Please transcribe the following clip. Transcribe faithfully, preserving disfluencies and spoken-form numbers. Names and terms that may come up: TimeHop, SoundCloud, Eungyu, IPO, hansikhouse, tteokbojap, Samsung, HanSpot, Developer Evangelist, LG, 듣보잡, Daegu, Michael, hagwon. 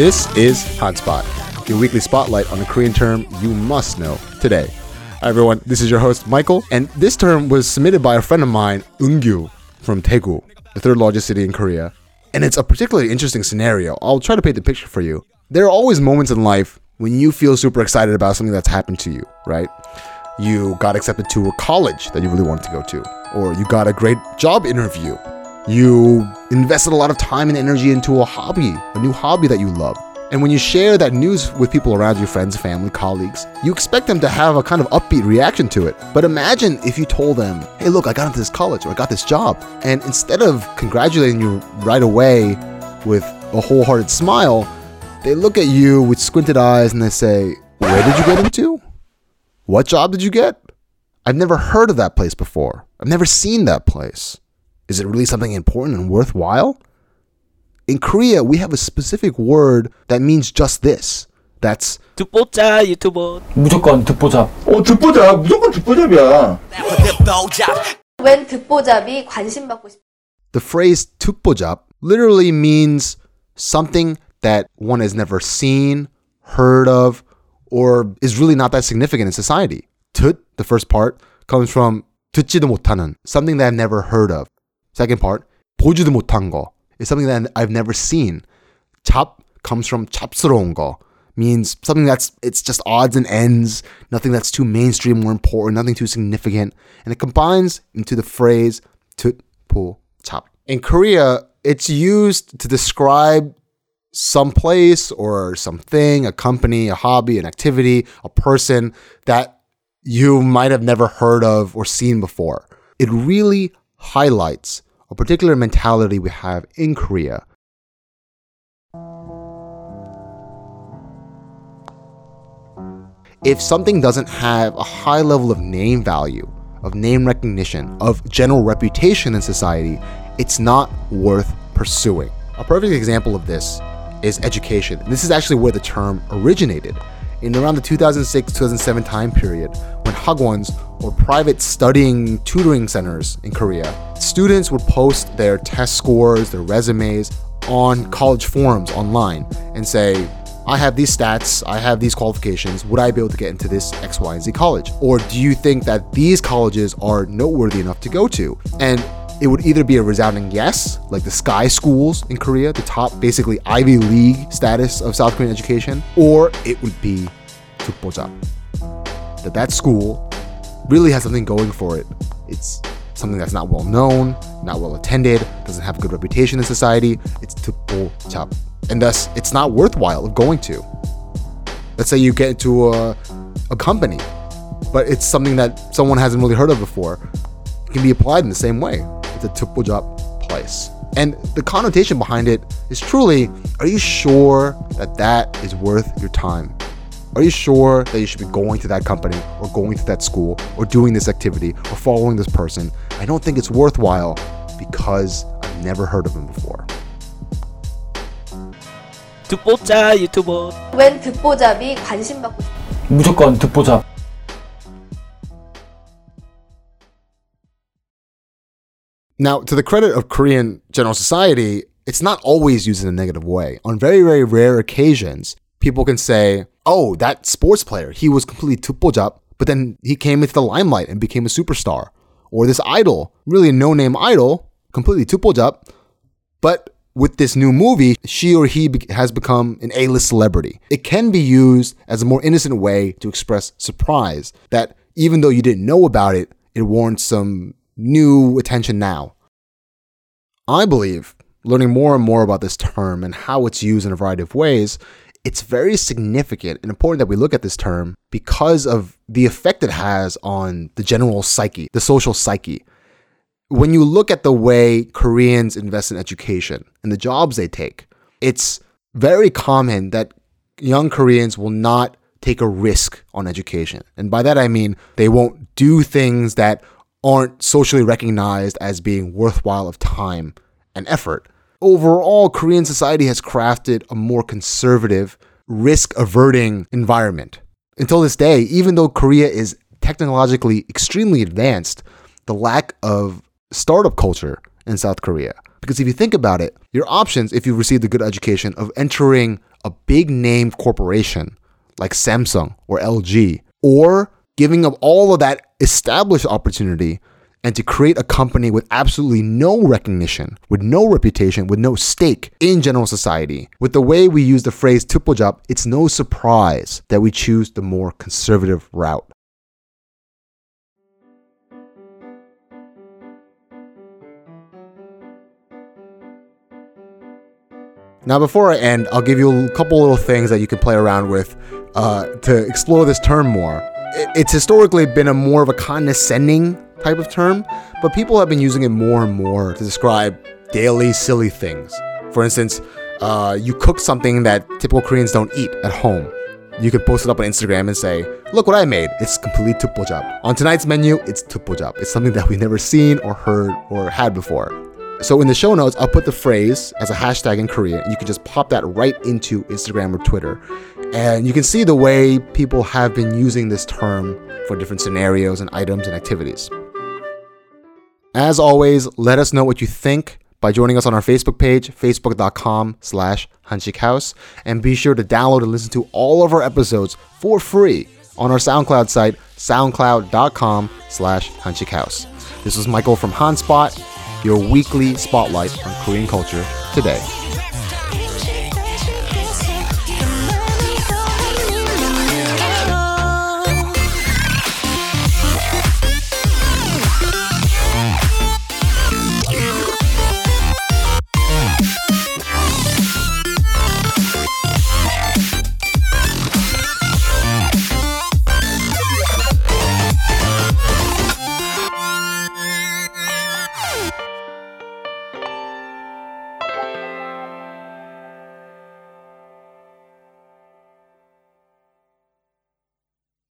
This is HanSpot, your weekly spotlight on the Korean term you must know today. Hi everyone, this is your host Michael, and this term was submitted by a friend of mine, Eungyu, from Daegu, the third largest city in Korea. And it's a particularly interesting scenario. I'll try to paint the picture for you. There are always moments in life when you feel super excited about something that's happened to you, right? You got accepted to a college that you really wanted to go to, or you got a great job interview. You invested a lot of time and energy into a hobby, a new hobby that you love. And when you share that news with people around you, friends, family, colleagues, you expect them to have a kind of upbeat reaction to it. But imagine if you told them, hey, look, I got into this college or I got this job. And instead of congratulating you right away with a wholehearted smile, they look at you with squinted eyes and they say, where did you get into? What job did you get? I've never heard of that place before. I've never seen that place. Is it really something important and worthwhile? In Korea, we have a specific word that means just this. That's 듣보잡 유튜버. 무조건 듣보잡. 어, 듣보잡. 무조건 듣보잡이야. When 듣보잡이 관심 받고 싶. The phrase 듣보잡 literally means something that one has never seen, heard of, or is really not that significant in society. 듣, the first part, comes from 듣지도 못하는, something that I've never heard of. Second part, 보지도 못한 거. It's something that I've never seen. 잡 comes from 잡스러운 거, means something that's, it's just odds and ends, nothing that's too mainstream or important, nothing too significant. And it combines into the phrase 듣보잡. In Korea, it's used to describe some place or something, a company, a hobby, an activity, a person that you might have never heard of or seen before. It really highlights a particular mentality we have in Korea. If something doesn't have a high level of name value, of name recognition, of general reputation in society, it's not worth pursuing. A perfect example of this is education. This is actually where the term originated. In around the two thousand six to two thousand seven time period, when hagwons, or private studying tutoring centers in Korea, students would post their test scores, their resumes on college forums online and say, I have these stats, I have these qualifications, would I be able to get into this X, Y, and Z college? Or do you think that these colleges are noteworthy enough to go to? And it would either be a resounding yes, like the Sky Schools in Korea, the top basically Ivy League status of South Korean education, or it would be 듣보잡, that that school really has something going for it. It's something that's not well known, not well attended, doesn't have a good reputation in society. It's 듣보잡, and thus it's not worthwhile of going to. Let's say you get into a, a company, but it's something that someone hasn't really heard of before. It can be applied in the same way. The 듣보잡 place. And the connotation behind it is truly, are you sure that that is worth your time? Are you sure that you should be going to that company or going to that school or doing this activity or following this person? I don't think it's worthwhile because I've never heard of him before. 듣보잡 유튜버. When 듣보잡이 관심 받고 싶어. 무조건 듣보잡. Now, to the credit of Korean general society, it's not always used in a negative way. On very, very rare occasions, people can say, oh, that sports player, he was completely 듣보잡, but then he came into the limelight and became a superstar. Or this idol, really a no-name idol, completely 듣보잡, but with this new movie, she or he has become an A-list celebrity. It can be used as a more innocent way to express surprise, that even though you didn't know about it, it warrants some new attention now. I believe, learning more and more about this term and how it's used in a variety of ways, it's very significant and important that we look at this term because of the effect it has on the general psyche, the social psyche. When you look at the way Koreans invest in education and the jobs they take, it's very common that young Koreans will not take a risk on education. And by that I mean they won't do things that aren't socially recognized as being worthwhile of time and effort. Overall, Korean society has crafted a more conservative, risk-averting environment. Until this day, even though Korea is technologically extremely advanced, the lack of startup culture in South Korea, Because if you think about it, your options, if you received a good education, of entering a big name corporation like Samsung or L G, or giving up all of that established opportunity and to create a company with absolutely no recognition, with no reputation, with no stake in general society. With the way we use the phrase triple job, it's no surprise that we choose the more conservative route. Now, before I end, I'll give you a couple little things that you can play around with uh, to explore this term more. It's historically been a more of a condescending type of term, but people have been using it more and more to describe daily silly things. For instance, uh, you cook something that typical Koreans don't eat at home. You can post it up on Instagram and say, "Look what I made. It's complete tteokbojap. On tonight's menu, it's tteokbojap. It's something that we've never seen or heard or had before." So in the show notes, I'll put the phrase as a hashtag in Korea, and you can just pop that right into Instagram or Twitter. And you can see the way people have been using this term for different scenarios and items and activities. As always, let us know what you think by joining us on our Facebook page, facebook.com slash hansikhouse. And be sure to download and listen to all of our episodes for free on our SoundCloud site, soundcloud.com slash hansikhouse. This was Michael from HanSpot, your weekly spotlight on Korean culture today.